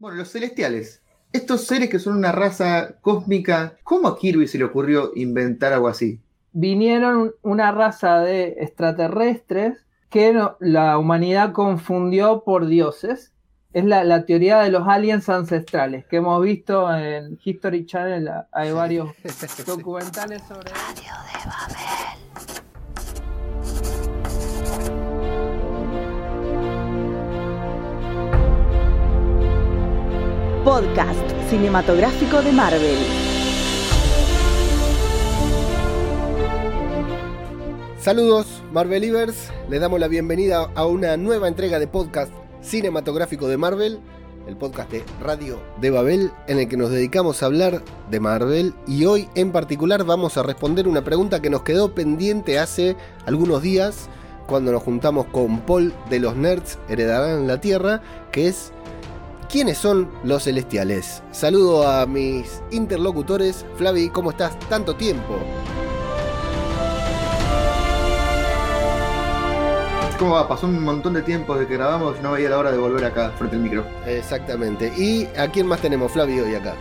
Bueno, los celestiales. Estos seres que son una raza cósmica, ¿cómo a Kirby se le ocurrió inventar algo así? Vinieron una raza de extraterrestres que la humanidad confundió por dioses. Es la teoría de los aliens ancestrales que hemos visto en History Channel. Hay varios documentales sobre Radio de Babel. Podcast Cinematográfico de Marvel. Saludos, Marvelivers. Les damos la bienvenida a una nueva entrega de Podcast Cinematográfico de Marvel, el podcast de Radio de Babel, en el que nos dedicamos a hablar de Marvel. Y hoy en particular vamos a responder una pregunta que nos quedó pendiente hace algunos días cuando nos juntamos con Paul de Los Nerds Heredarán la Tierra, que es... ¿quiénes son los celestiales? Saludo a mis interlocutores. Flavi, ¿cómo estás? Tanto tiempo. ¿Cómo va? Pasó un montón de tiempo desde que grabamos, no veía la hora de volver acá frente al micro. Exactamente. ¿Y a quién más tenemos, Flavi, hoy acá?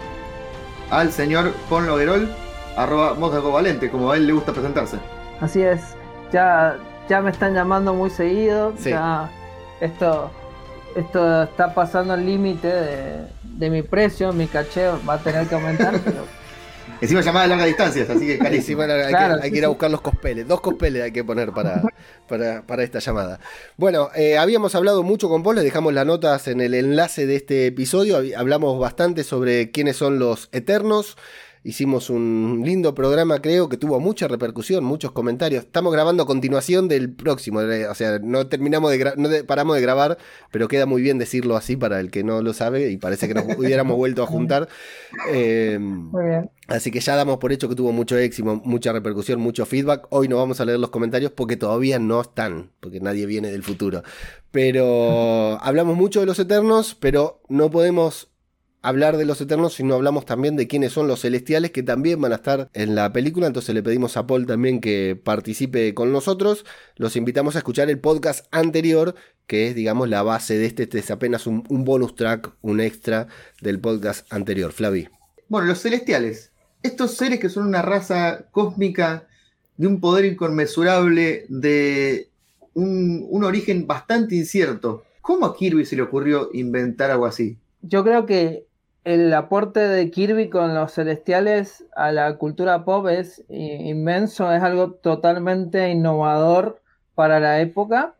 Al señor Juan Loguerol, arroba Mosdago Valente, como a él le gusta presentarse. Así es. Ya me están llamando muy seguido. Sí. Ya Esto está pasando el límite de mi precio, mi caché va a tener que aumentar. Pero... encima llamada a larga distancia, así que carísimo. Claro, hay que ir a buscar los cospeles. 2 cospeles hay que poner para esta llamada. Bueno, habíamos hablado mucho con vos, les dejamos las notas en el enlace de este episodio. Hablamos bastante sobre quiénes son los Eternos. Hicimos un lindo programa, creo, que tuvo mucha repercusión, muchos comentarios. Estamos grabando a continuación del próximo, o sea, no paramos de grabar, pero queda muy bien decirlo así para el que no lo sabe y parece que nos hubiéramos vuelto a juntar. Muy bien. Así que ya damos por hecho que tuvo mucho éxito, mucha repercusión, mucho feedback. Hoy no vamos a leer los comentarios porque todavía no están, porque nadie viene del futuro. Pero hablamos mucho de los Eternos, pero no podemos... hablar de los Eternos si no hablamos también de quiénes son los celestiales, que también van a estar en la película. Entonces le pedimos a Paul también que participe con nosotros. Los invitamos a escuchar el podcast anterior, que es, digamos, la base de este es apenas un bonus track, un extra del podcast anterior. Flavi. Bueno, los celestiales, estos seres que son una raza cósmica de un poder inconmensurable, de un origen bastante incierto. ¿Cómo a Kirby se le ocurrió inventar algo así? Yo creo que el aporte de Kirby con los celestiales a la cultura pop es inmenso, es algo totalmente innovador para la época,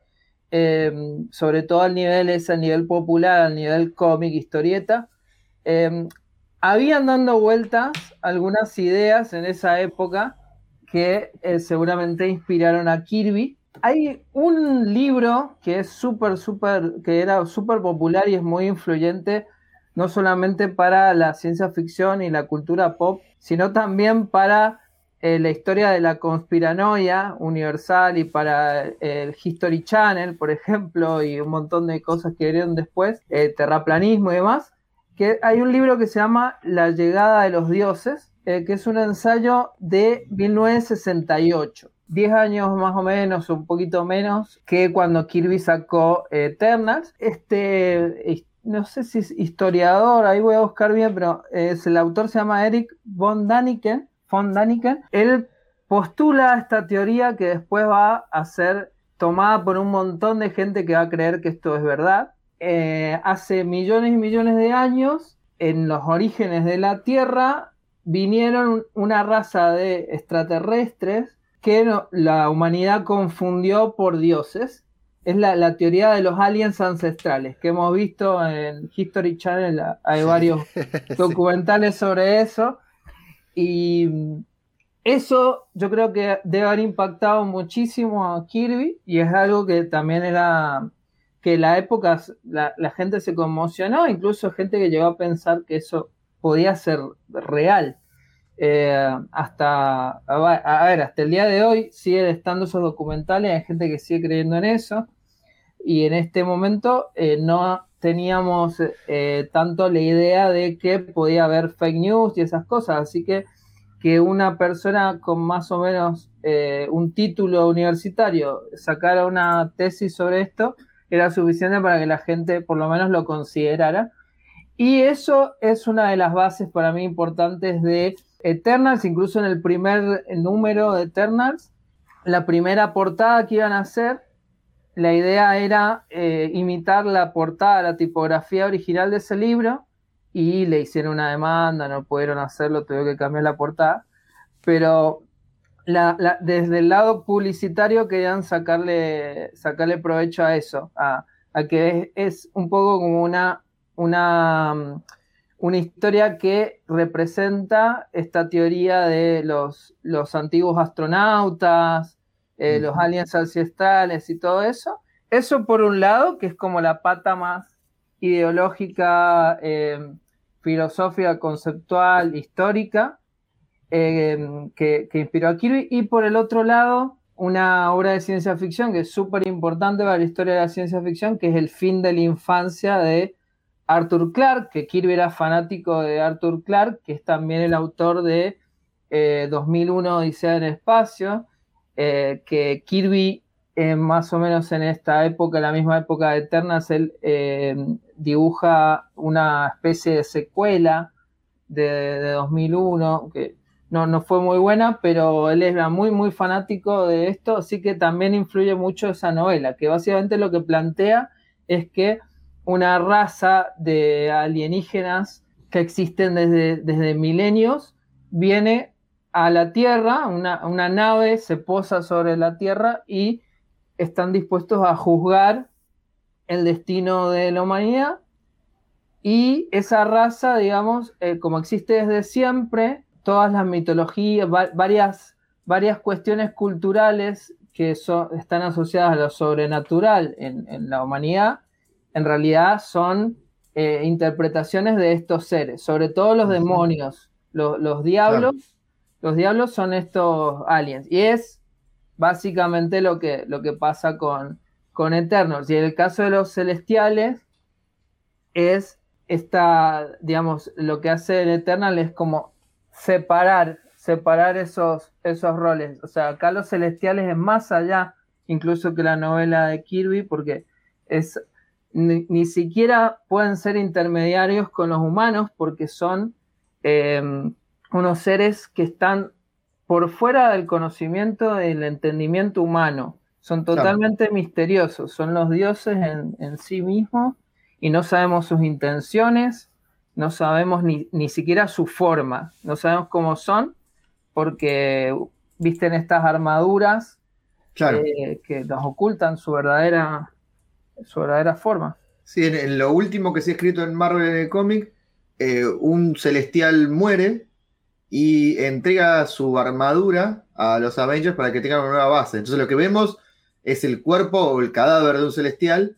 sobre todo al nivel popular, al nivel cómic, historieta. Habían dando vueltas algunas ideas en esa época que seguramente inspiraron a Kirby. Hay un libro que es súper popular y es muy influyente, no solamente para la ciencia ficción y la cultura pop, sino también para la historia de la conspiranoia universal y para el History Channel, por ejemplo, y un montón de cosas que vieron después, terraplanismo y demás, que hay un libro que se llama La llegada de los dioses, que es un ensayo de 1968. 10 años más o menos, un poquito menos, que cuando Kirby sacó Eternals. No sé si es historiador, ahí voy a buscar bien, pero el autor se llama Erich von Daniken. Él postula esta teoría que después va a ser tomada por un montón de gente que va a creer que esto es verdad. Hace millones y millones de años, en los orígenes de la Tierra, vinieron una raza de extraterrestres que la humanidad confundió por dioses. Es la teoría de los aliens ancestrales que hemos visto en History Channel. Hay varios documentales sobre eso. Y eso yo creo que debe haber impactado muchísimo a Kirby. Y es algo que también era... que la época la gente se conmocionó. Incluso gente que llegó a pensar que eso podía ser real. Hasta el día de hoy siguen estando esos documentales. Hay gente que sigue creyendo en eso. Y en este momento no teníamos tanto la idea de que podía haber fake news y esas cosas, así que una persona con más o menos un título universitario sacara una tesis sobre esto era suficiente para que la gente por lo menos lo considerara. Y eso es una de las bases para mí importantes de Eternals. Incluso en el primer número de Eternals, la primera portada que iban a hacer, la idea era imitar la portada, la tipografía original de ese libro, y le hicieron una demanda, no pudieron hacerlo, tuvieron que cambiar la portada, pero desde el lado publicitario querían sacarle provecho a eso, a que es un poco como una historia que representa esta teoría de los antiguos astronautas, los aliens ancestrales y todo eso. Eso por un lado, que es como la pata más ideológica, filosófica, conceptual, histórica, que inspiró a Kirby. Y por el otro lado, una obra de ciencia ficción que es súper importante para la historia de la ciencia ficción, que es El fin de la infancia de Arthur Clarke, que Kirby era fanático de Arthur Clarke, que es también el autor de 2001 Odisea del Espacio, que Kirby, más o menos en esta época, la misma época de Eternals, él dibuja una especie de secuela de 2001, que no fue muy buena, pero él era muy, muy fanático de esto, así que también influye mucho esa novela, que básicamente lo que plantea es que una raza de alienígenas que existen desde milenios, viene a la Tierra, una nave se posa sobre la Tierra y están dispuestos a juzgar el destino de la humanidad. Y esa raza, digamos, como existe desde siempre, todas las mitologías, varias cuestiones culturales que están asociadas a lo sobrenatural en la humanidad, en realidad son interpretaciones de estos seres, sobre todo los demonios, los diablos. Claro. Los diablos son estos aliens, y es básicamente lo que pasa con Eternals. Y en el caso de los celestiales, es esta, digamos, lo que hace el Eternal es como separar esos roles. O sea, acá los celestiales es más allá, incluso que la novela de Kirby, porque es... Ni siquiera pueden ser intermediarios con los humanos, porque son unos seres que están por fuera del conocimiento, del entendimiento humano. Son totalmente misteriosos, son los dioses en sí mismos, y no sabemos sus intenciones, no sabemos ni siquiera su forma, no sabemos cómo son, porque visten estas armaduras que nos ocultan su verdadera forma. Sí, en lo último que se ha escrito en Marvel Comics, un celestial muere y entrega su armadura a los Avengers para que tengan una nueva base. Entonces lo que vemos es el cuerpo o el cadáver de un celestial,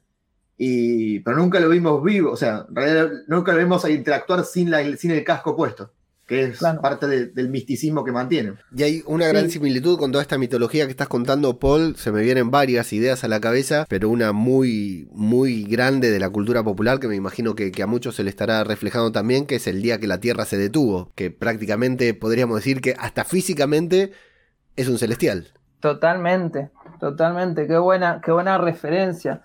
pero nunca lo vimos vivo, o sea, en realidad nunca lo vemos interactuar sin el casco puesto, que es parte del misticismo que mantiene. Y hay una gran similitud con toda esta mitología que estás contando, Paul. Se me vienen varias ideas a la cabeza, pero una muy, muy grande de la cultura popular, que me imagino que a muchos se le estará reflejando también, que es El día que la Tierra se detuvo, que prácticamente podríamos decir que hasta físicamente es un celestial. Totalmente. Qué buena referencia.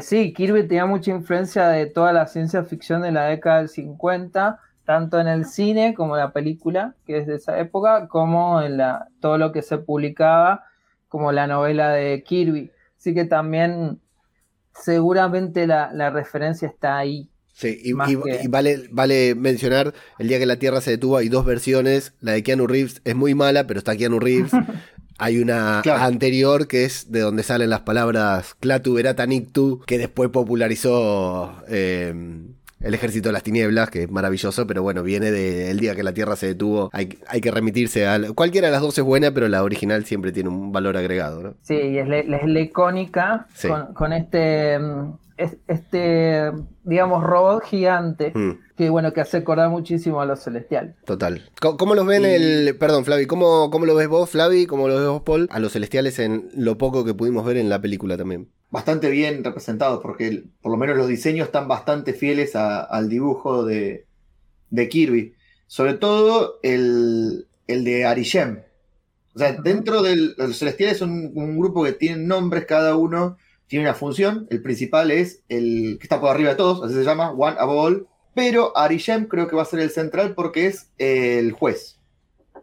Sí, Kirby tenía mucha influencia de toda la ciencia ficción de la década del 50, tanto en el cine como en la película, que es de esa época, como en todo lo que se publicaba, como la novela de Kirby. Así que también seguramente la referencia está ahí. Sí, y vale mencionar El día que la Tierra se detuvo, hay dos versiones. La de Keanu Reeves es muy mala, pero está Keanu Reeves. Hay una anterior que es de donde salen las palabras Clatuberata Nictu, que después popularizó... El Ejército de las Tinieblas, que es maravilloso, pero bueno, viene de El día que la Tierra se detuvo. Hay que remitirse a... Cualquiera de las dos es buena, pero la original siempre tiene un valor agregado, ¿no? Sí, y es la icónica, sí. Con este, digamos, robot gigante, que bueno, que hace acordar muchísimo a los celestiales. Total. ¿Cómo los ven Perdón, Flavi, ¿cómo lo ves vos, Flavi? ¿Cómo lo ves vos, Paul? A los celestiales en lo poco que pudimos ver en la película también. Bastante bien representados, porque por lo menos los diseños están bastante fieles al dibujo de Kirby. Sobre todo el de Arishem. O sea, dentro de los celestiales son un grupo que tienen nombres, cada uno tiene una función. El principal es el que está por arriba de todos, así se llama, One Above All. pero Arishem creo que va a ser el central porque es el juez.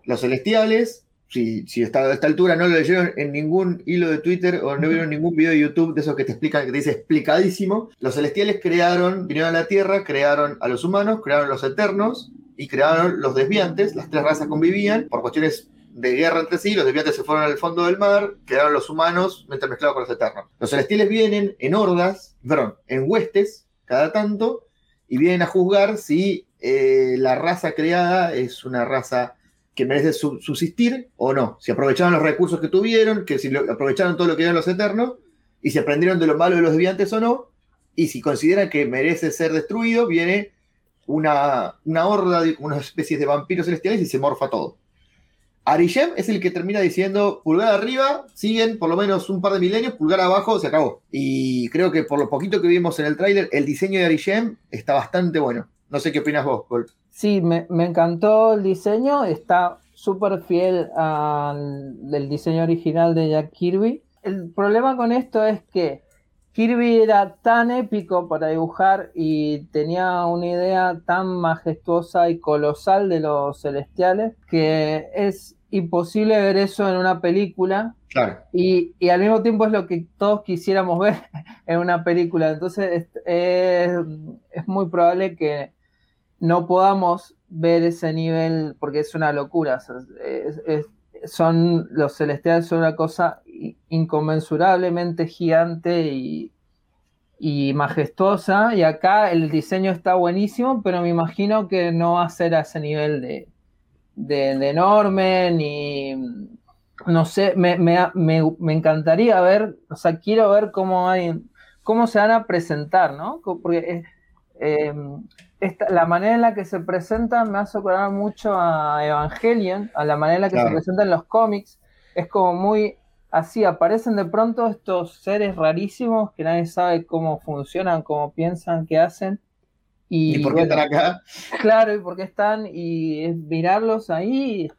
Los celestiales, si a esta altura no lo leyeron en ningún hilo de Twitter o no vieron ningún video de YouTube de esos que te explican, que te dice explicadísimo, los celestiales vinieron a la Tierra, crearon a los humanos, crearon los eternos y crearon los desviantes. Las tres razas convivían por cuestiones de guerra entre sí, los desviantes se fueron al fondo del mar, quedaron los humanos intermezclados con los eternos. Los celestiales vienen en hordas, perdón, en huestes, cada tanto, y vienen a juzgar si la raza creada es una raza que merece subsistir o no, si aprovecharon los recursos que tuvieron, que si aprovecharon todo lo que eran los eternos, y si aprendieron de lo malo de los desviantes o no, y si consideran que merece ser destruido, viene una horda, una especie de vampiros celestiales y se morfa todo. Arishem es el que termina diciendo pulgar arriba, siguen por lo menos un par de milenios, pulgar abajo, se acabó. Y creo que por lo poquito que vimos en el tráiler, el diseño de Arishem está bastante bueno. No sé qué opinas vos, Paul. Sí, me encantó el diseño, está súper fiel al diseño original de Jack Kirby. El problema con esto es que Kirby era tan épico para dibujar y tenía una idea tan majestuosa y colosal de los celestiales que es imposible ver eso en una película. Claro. Y al mismo tiempo es lo que todos quisiéramos ver en una película. Entonces es muy probable que no podamos ver ese nivel porque es una locura. O sea, los celestiales son una cosa inconmensurablemente gigante y majestuosa, y acá el diseño está buenísimo, pero me imagino que no va a ser a ese nivel de enorme, ni no sé, me encantaría ver, o sea, quiero ver cómo se van a presentar, ¿no? Porque la manera en la que se presentan me hace acordar mucho a Evangelion, a la manera en la que se presentan los cómics, es como muy así, aparecen de pronto estos seres rarísimos que nadie sabe cómo funcionan, cómo piensan, qué hacen. ¿Y por qué están acá? Claro, y por qué están, y mirarlos ahí,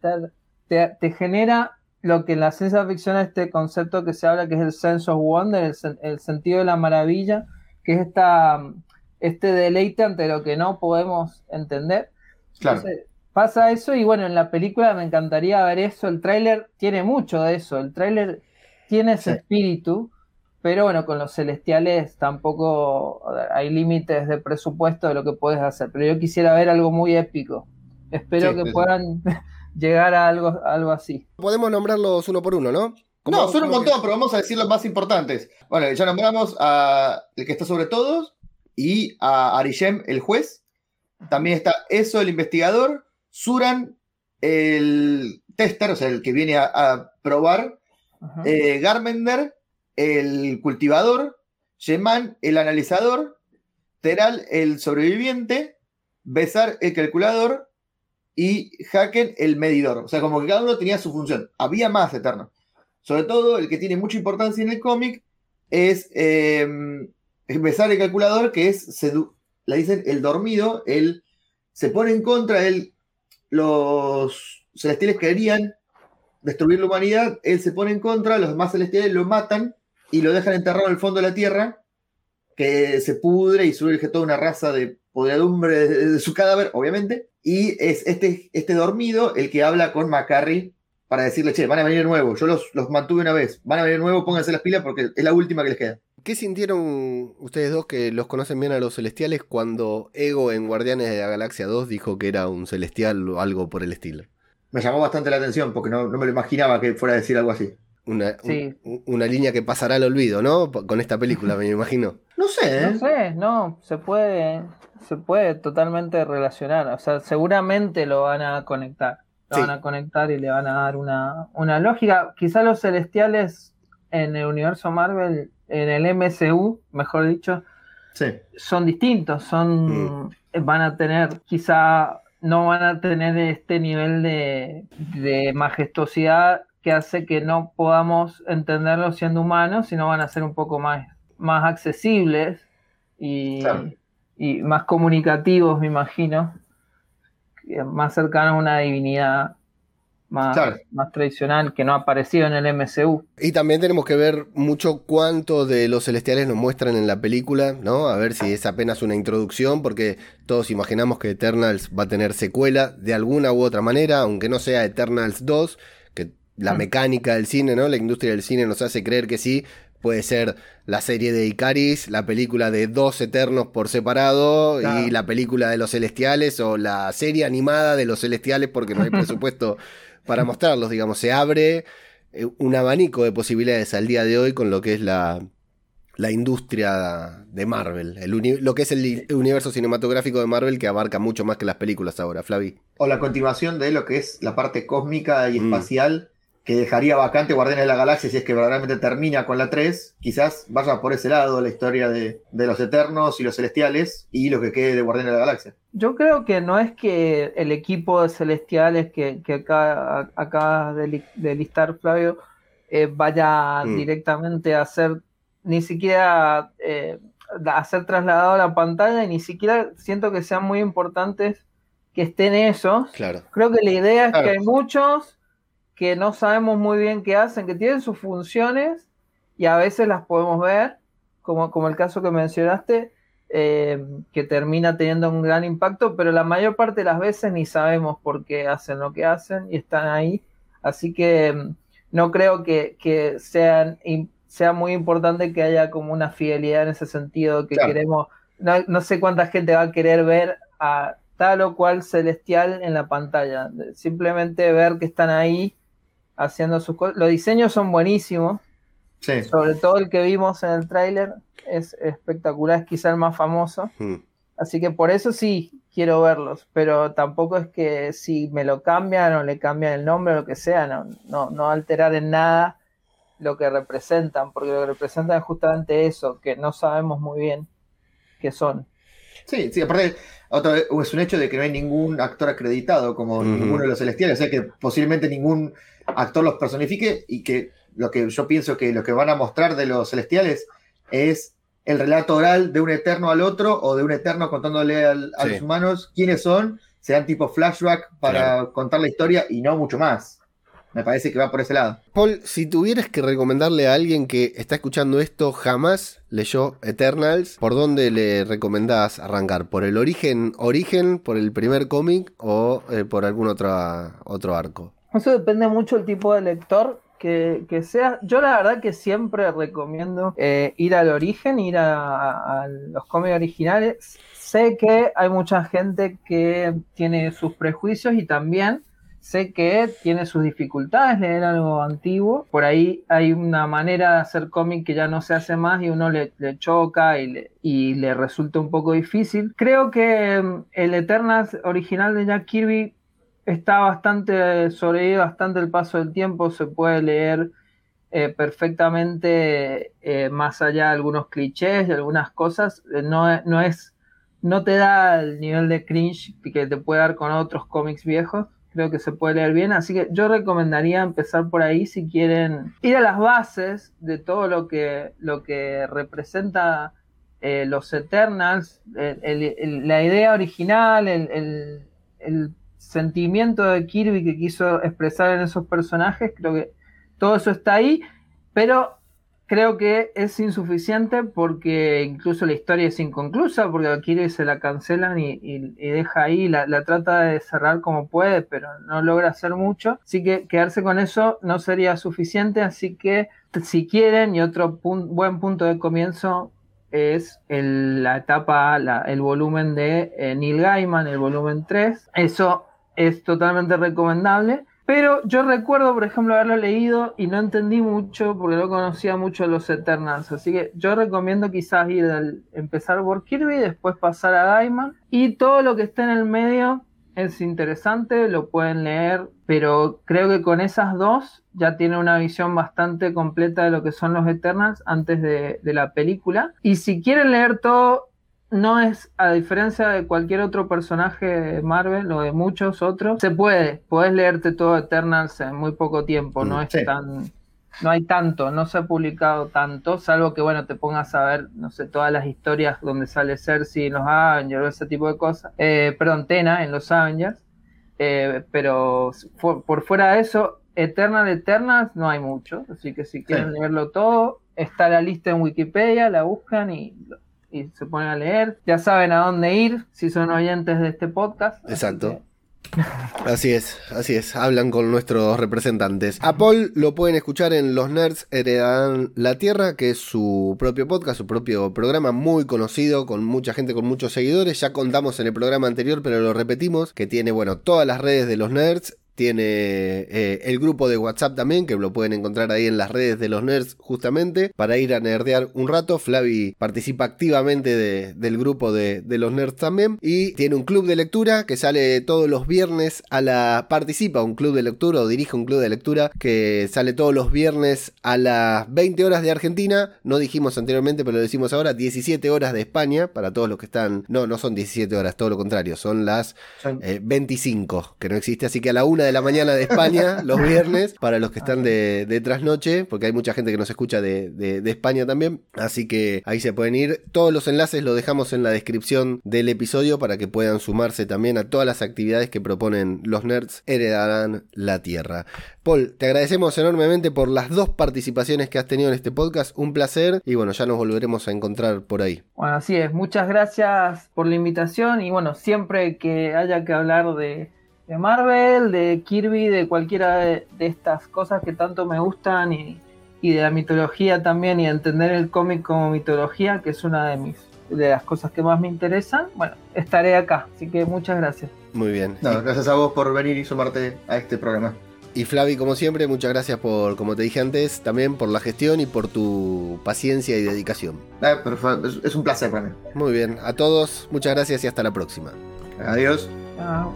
te genera lo que en la ciencia ficción es este concepto que se habla, que es el sense of wonder, el sentido de la maravilla, que es este deleite ante lo que no podemos entender. Claro. Entonces, pasa eso, y bueno, en la película me encantaría ver eso. El tráiler tiene mucho de eso, el tráiler tiene ese espíritu, pero bueno, con los celestiales tampoco hay límites de presupuesto de lo que puedes hacer, pero yo quisiera ver algo muy épico. Espero que puedan llegar a algo así. Podemos nombrarlos uno por uno, ¿no? No, son un montón, pero vamos a decir los más importantes. Bueno, ya nombramos a el que está sobre todos, y a Arishem, el juez. También está Eso, el investigador, Suran, el tester, o sea, el que viene a probar, Garmender, el cultivador, Yeman, el analizador, Teral, el sobreviviente, Besar, el calculador, y Haken, el medidor. O sea, como que cada uno tenía su función. Había más eternos. Sobre todo, el que tiene mucha importancia en el cómic es Besar, el calculador, que es, le dicen el dormido, él se pone en contra, los celestiales querían destruir la humanidad, él se pone en contra, los demás celestiales lo matan y lo dejan enterrado en el fondo de la Tierra, que se pudre y surge toda una raza de podredumbre de su cadáver, obviamente, y es este dormido el que habla con McCarry para decirle, che, van a venir de nuevo, yo los mantuve una vez, van a venir de nuevo, pónganse las pilas porque es la última que les queda. ¿Qué sintieron ustedes dos, que los conocen bien a los celestiales, cuando Ego en Guardianes de la Galaxia 2 dijo que era un celestial o algo por el estilo? Me llamó bastante la atención porque no me lo imaginaba que fuera a decir algo así. Una línea que pasará al olvido, ¿no? Con esta película, me imagino. No sé, ¿eh? No sé, no, se puede totalmente relacionar. O sea, seguramente lo van a conectar. Van a conectar y le van a dar una lógica. Quizá los celestiales en el universo Marvel, en el MCU, mejor dicho, son distintos, van a tener, quizá no van a tener este nivel de majestuosidad que hace que no podamos entenderlos siendo humanos, sino van a ser un poco más accesibles y más comunicativos, me imagino, más cercanos a una divinidad más tradicional que no ha aparecido en el MCU. Y también tenemos que ver mucho cuánto de los celestiales nos muestran en la película, ¿no? A ver si es apenas una introducción, porque todos imaginamos que Eternals va a tener secuela de alguna u otra manera, aunque no sea Eternals 2, que la mecánica del cine, ¿no? La industria del cine nos hace creer que sí. Puede ser la serie de Icaris, la película de dos Eternos por separado, claro, y la película de los Celestiales, o la serie animada de los Celestiales, porque no hay presupuesto para mostrarlos, digamos. Se abre un abanico de posibilidades al día de hoy con lo que es la industria de Marvel, lo que es el universo cinematográfico de Marvel, que abarca mucho más que las películas ahora, Flavi. O la continuación de lo que es la parte cósmica y espacial, que dejaría vacante Guardianes de la Galaxia si es que verdaderamente termina con la 3, quizás vaya por ese lado la historia de los Eternos y los Celestiales y lo que quede de Guardianes de la Galaxia. Yo creo que no es que el equipo de Celestiales que acá de listar, Flavio, vaya directamente a ser, ni siquiera a ser trasladado a la pantalla, y ni siquiera siento que sean muy importantes que estén esos. Claro. Creo que la idea es que hay muchos que no sabemos muy bien qué hacen, que tienen sus funciones y a veces las podemos ver, como el caso que mencionaste, que termina teniendo un gran impacto, pero la mayor parte de las veces ni sabemos por qué hacen lo que hacen y están ahí. Así que no creo que sea muy importante que haya como una fidelidad en ese sentido, que claro, queremos. No sé cuánta gente va a querer ver a tal o cual celestial en la pantalla. Simplemente ver que están ahí haciendo sus cosas. Los diseños son buenísimos, sí, sobre todo el que vimos en el tráiler es espectacular, es quizá el más famoso, así que por eso sí quiero verlos, pero tampoco es que si me lo cambian o le cambian el nombre o lo que sea, no alterar en nada lo que representan, porque lo que representan es justamente eso, que no sabemos muy bien qué son. Sí, aparte es un hecho de que no hay ningún actor acreditado como ninguno de los celestiales, o sea que posiblemente ningún actor los personifique, y que lo que yo pienso que lo que van a mostrar de los celestiales es el relato oral de un eterno al otro, o de un eterno contándole a los humanos quiénes son, sean tipo flashback para contar la historia y no mucho más. Me parece que va por ese lado. Paul, si tuvieras que recomendarle a alguien que está escuchando esto, jamás leyó Eternals, ¿por dónde le recomendás arrancar? ¿Por el origen, por el primer cómic o por algún otro arco? Eso depende mucho del tipo de lector que sea. Yo la verdad que siempre recomiendo ir al origen, ir a los cómics originales. Sé que hay mucha gente que tiene sus prejuicios y también sé que tiene sus dificultades leer algo antiguo. Por ahí hay una manera de hacer cómic que ya no se hace más y uno le choca y le resulta un poco difícil. Creo que el Eternals original de Jack Kirby está bastante sobrevivido, bastante el paso del tiempo. Se puede leer perfectamente, más allá de algunos clichés y algunas cosas. No te da el nivel de cringe que te puede dar con otros cómics viejos. Creo que se puede leer bien, así que yo recomendaría empezar por ahí si quieren ir a las bases de todo lo que representa los Eternals, la idea original, el sentimiento de Kirby que quiso expresar en esos personajes. Creo que todo eso está ahí, pero creo que es insuficiente porque incluso la historia es inconclusa, porque a Kirby se la cancelan y deja ahí, la trata de cerrar como puede, pero no logra hacer mucho. Así que quedarse con eso no sería suficiente, así que si quieren, y otro buen punto de comienzo es la etapa, el volumen de Neil Gaiman, el volumen 3. Eso es totalmente recomendable. Pero yo recuerdo, por ejemplo, haberlo leído y no entendí mucho porque no conocía mucho los Eternals. Así que yo recomiendo quizás empezar por Kirby, después pasar a Gaiman. Y todo lo que está en el medio es interesante, lo pueden leer. Pero creo que con esas dos ya tienen una visión bastante completa de lo que son los Eternals antes de la película. Y si quieren leer todo, no es, a diferencia de cualquier otro personaje de Marvel o de muchos otros, podés leerte todo Eternals en muy poco tiempo, no es tan, no hay tanto, no se ha publicado tanto, salvo que te pongas a ver, no sé, todas las historias donde sale Cersei en los Avengers, ese tipo de cosas, Tena en los Avengers, Pero por fuera de eso, Eternals no hay mucho, así que si quieren leerlo todo, está la lista en Wikipedia, la buscan y se ponen a leer. Ya saben a dónde ir si son oyentes de este podcast. Exacto. Así es, hablan con nuestros representantes. A Paul lo pueden escuchar en Los Nerds Heredarán la Tierra, que es su propio podcast, su propio programa muy conocido, con mucha gente, con muchos seguidores. Ya contamos en el programa anterior, pero lo repetimos, que tiene, bueno, todas las redes de Los Nerds. Tiene el grupo de WhatsApp también, que lo pueden encontrar ahí en las redes de Los Nerds, justamente, para ir a nerdear un rato. Flavi participa activamente del grupo de Los Nerds también. Y tiene un club de lectura que sale todos los viernes a la... Participa un club de lectura o dirige un club de lectura que sale todos los viernes a las 20 horas de Argentina. No dijimos anteriormente, pero lo decimos ahora. 17 horas de España, para todos los que están... No son 17 horas, todo lo contrario. Son las 25, que no existe. Así que a la 1 de la mañana de España, los viernes, para los que están de trasnoche, porque hay mucha gente que nos escucha de España también, así que ahí se pueden ir. Todos los enlaces los dejamos en la descripción del episodio para que puedan sumarse también a todas las actividades que proponen Los Nerds Heredarán la Tierra. Paul, te agradecemos enormemente por las dos participaciones que has tenido en este podcast, un placer, y bueno, ya nos volveremos a encontrar por ahí. Bueno, así es, muchas gracias por la invitación, y bueno, siempre que haya que hablar de Marvel, de Kirby, de cualquiera de estas cosas que tanto me gustan y de la mitología también, y entender el cómic como mitología, que es una de las cosas que más me interesan, bueno, estaré acá, así que muchas gracias. Muy bien. Gracias a vos por venir y sumarte a este programa. Y Flavi, como siempre, muchas gracias por, como te dije antes, también por la gestión y por tu paciencia y dedicación. Es un placer para mí. Muy bien, a todos, muchas gracias y hasta la próxima. Adiós. Chao.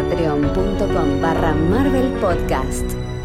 Patreon.com/Marvel Podcast